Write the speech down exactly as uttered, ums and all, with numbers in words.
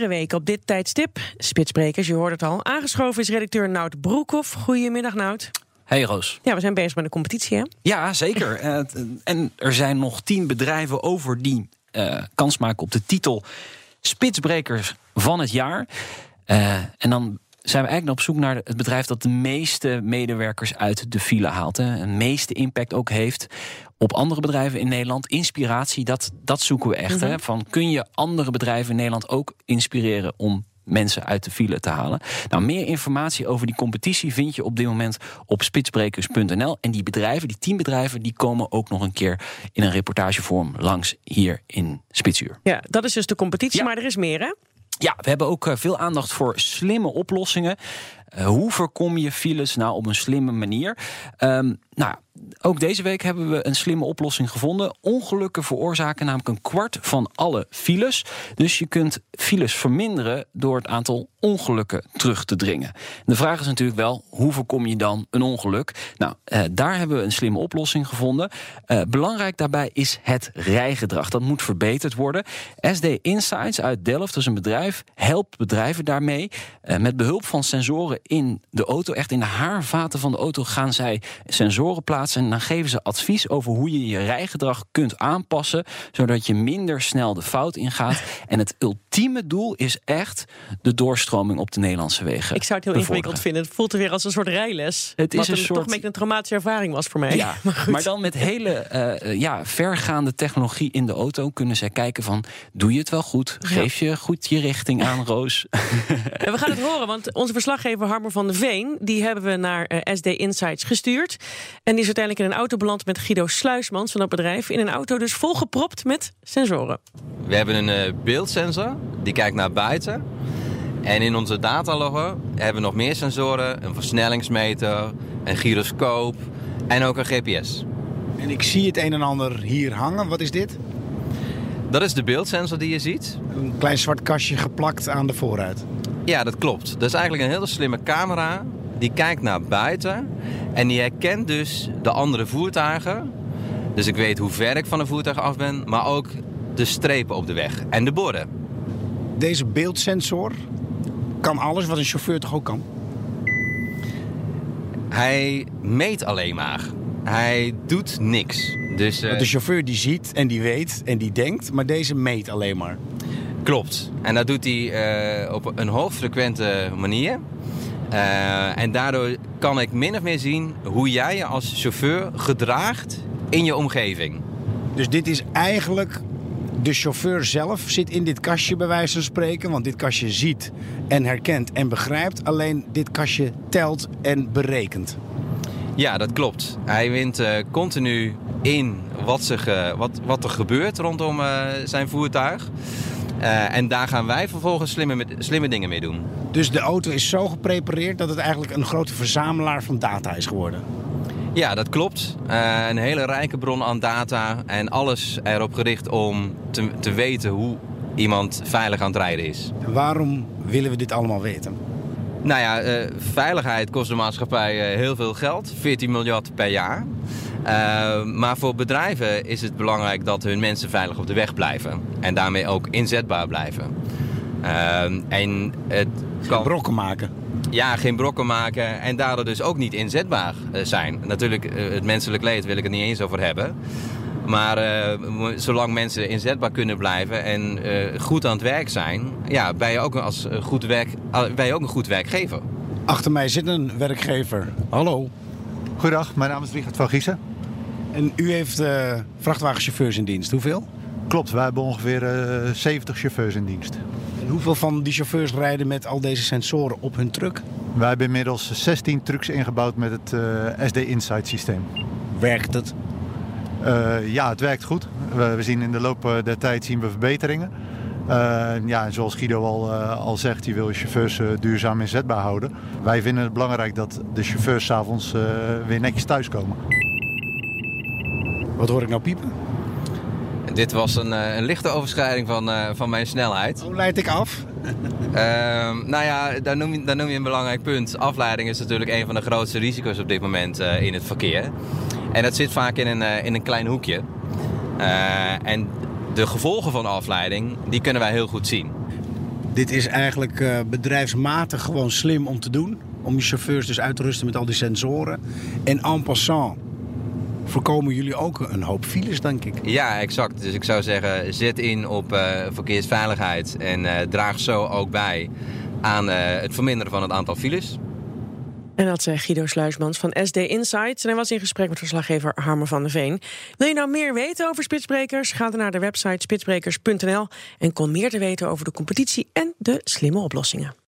iedere week op dit tijdstip. Spitsbrekers, je hoort het al. Aangeschoven is redacteur Nout Broekhoff. Goedemiddag, Nout. Hey Roos. Ja, we zijn bezig met een competitie, hè? Ja, zeker. uh, en er zijn nog tien bedrijven over die uh, kans maken op de titel Spitsbrekers van het jaar. Uh, en dan zijn we eigenlijk op zoek naar het bedrijf dat de meeste medewerkers uit de file haalt. Hè. De meeste impact ook heeft op andere bedrijven in Nederland. Inspiratie, dat, dat zoeken we echt. Mm-hmm. Hè. Van, kun je andere bedrijven in Nederland ook inspireren om mensen uit de file te halen? Nou, meer informatie over die competitie vind je op dit moment op spitsbrekers punt n l. En die bedrijven, die tien bedrijven, die komen ook nog een keer in een reportagevorm langs hier in Spitsuur. Ja, dat is dus de competitie, ja. Maar er is meer, hè? Ja, we hebben ook veel aandacht voor slimme oplossingen. Uh, hoe voorkom je files nou op een slimme manier? Um, nou, ook deze week hebben we een slimme oplossing gevonden. Ongelukken veroorzaken namelijk een kwart van alle files. Dus je kunt files verminderen door het aantal ongelukken terug te dringen. De vraag is natuurlijk wel, hoe voorkom je dan een ongeluk? Nou, uh, daar hebben we een slimme oplossing gevonden. Uh, belangrijk daarbij is het rijgedrag. Dat moet verbeterd worden. S D Insights uit Delft, dat is een bedrijf, helpt bedrijven daarmee. Uh, met behulp van sensoren in de auto, echt in de haarvaten van de auto, gaan zij sensoren plaatsen. En dan geven ze advies over hoe je je rijgedrag kunt aanpassen, zodat je minder snel de fout ingaat. En het ultieme doel is echt de doorstroming op de Nederlandse wegen. Ik zou het heel bevorderen. Ingewikkeld vinden. Het voelt er weer als een soort rijles. Het is wat een, een soort... toch een beetje een traumatische ervaring was voor mij. Ja, maar, maar dan met hele uh, ja, vergaande technologie in de auto kunnen zij kijken van, doe je het wel goed? Geef je goed je richting aan, Roos? En we gaan het horen, want onze verslaggever Harmen van der Veen, die hebben we naar uh, S D Insights gestuurd. En die is uiteindelijk in een auto beland met Guido Sluismans van dat bedrijf. In een auto dus volgepropt met sensoren. We hebben een uh, beeldsensor, die kijkt naar buiten. En in onze datalogger hebben we nog meer sensoren. Een versnellingsmeter, een gyroscoop en ook een G P S. En ik zie het een en ander hier hangen. Wat is dit? Dat is de beeldsensor die je ziet. Een klein zwart kastje geplakt aan de voorruit. Ja, dat klopt. Dat is eigenlijk een hele slimme camera. Die kijkt naar buiten en die herkent dus de andere voertuigen. Dus ik weet hoe ver ik van een voertuig af ben, maar ook de strepen op de weg en de borden. Deze beeldsensor kan alles wat een chauffeur toch ook kan? Hij meet alleen maar. Hij doet niks. Dus, uh... De chauffeur die ziet en die weet en die denkt, maar deze meet alleen maar. Klopt. En dat doet hij uh, op een hoogfrequente manier. Uh, en daardoor kan ik min of meer zien hoe jij je als chauffeur gedraagt in je omgeving. Dus dit is eigenlijk, de chauffeur zelf zit in dit kastje bij wijze van spreken. Want dit kastje ziet en herkent en begrijpt. Alleen dit kastje telt en berekent. Ja, dat klopt. Hij wint uh, continu in wat, zich, uh, wat, wat er gebeurt rondom uh, zijn voertuig. Uh, en daar gaan wij vervolgens slimme, slimme dingen mee doen. Dus de auto is zo geprepareerd dat het eigenlijk een grote verzamelaar van data is geworden? Ja, dat klopt. Uh, een hele rijke bron aan data en alles erop gericht om te, te weten hoe iemand veilig aan het rijden is. En waarom willen we dit allemaal weten? Nou ja, uh, veiligheid kost de maatschappij uh, heel veel geld, veertien miljard per jaar. Uh, maar voor bedrijven is het belangrijk dat hun mensen veilig op de weg blijven. En daarmee ook inzetbaar blijven. Uh, en het kan... Geen brokken maken. Ja, geen brokken maken. En daardoor dus ook niet inzetbaar zijn. Natuurlijk, uh, het menselijk leed wil ik het niet eens over hebben. Maar uh, zolang mensen inzetbaar kunnen blijven en uh, goed aan het werk zijn, ja, ben je ook als goed werk, ben je ook een goed werkgever. Achter mij zit een werkgever. Hallo. Goedendag, mijn naam is Wiegert van Giesen. En u heeft uh, vrachtwagenchauffeurs in dienst. Hoeveel? Klopt, wij hebben ongeveer uh, zeventig chauffeurs in dienst. En hoeveel van die chauffeurs rijden met al deze sensoren op hun truck? Wij hebben inmiddels zestien trucks ingebouwd met het uh, S D Insight systeem. Werkt het? Uh, ja, het werkt goed. We, we zien in de loop der tijd zien we verbeteringen. Uh, ja, en zoals Guido al, uh, al zegt, die wil chauffeurs uh, duurzaam inzetbaar houden. Wij vinden het belangrijk dat de chauffeurs 's avonds uh, weer netjes thuiskomen. Wat hoor ik nou piepen? Dit was een, uh, een lichte overschrijding van, uh, van mijn snelheid. Hoe leid ik af? uh, nou ja, daar noem, je, daar noem je een belangrijk punt. Afleiding is natuurlijk een van de grootste risico's op dit moment uh, in het verkeer. En dat zit vaak in een, uh, in een klein hoekje. Uh, en de gevolgen van afleiding, die kunnen wij heel goed zien. Dit is eigenlijk uh, bedrijfsmatig gewoon slim om te doen. Om je chauffeurs dus uit te rusten met al die sensoren. En en passant voorkomen jullie ook een hoop files, denk ik. Ja, exact. Dus ik zou zeggen, zet in op uh, verkeersveiligheid. En uh, draag zo ook bij aan uh, het verminderen van het aantal files. En dat zei Guido Sluismans van S D Insights. En hij was in gesprek met verslaggever Harmen van der Veen. Wil je nou meer weten over Spitsbrekers? Ga dan naar de website spitsbrekers punt n l en kom meer te weten over de competitie en de slimme oplossingen.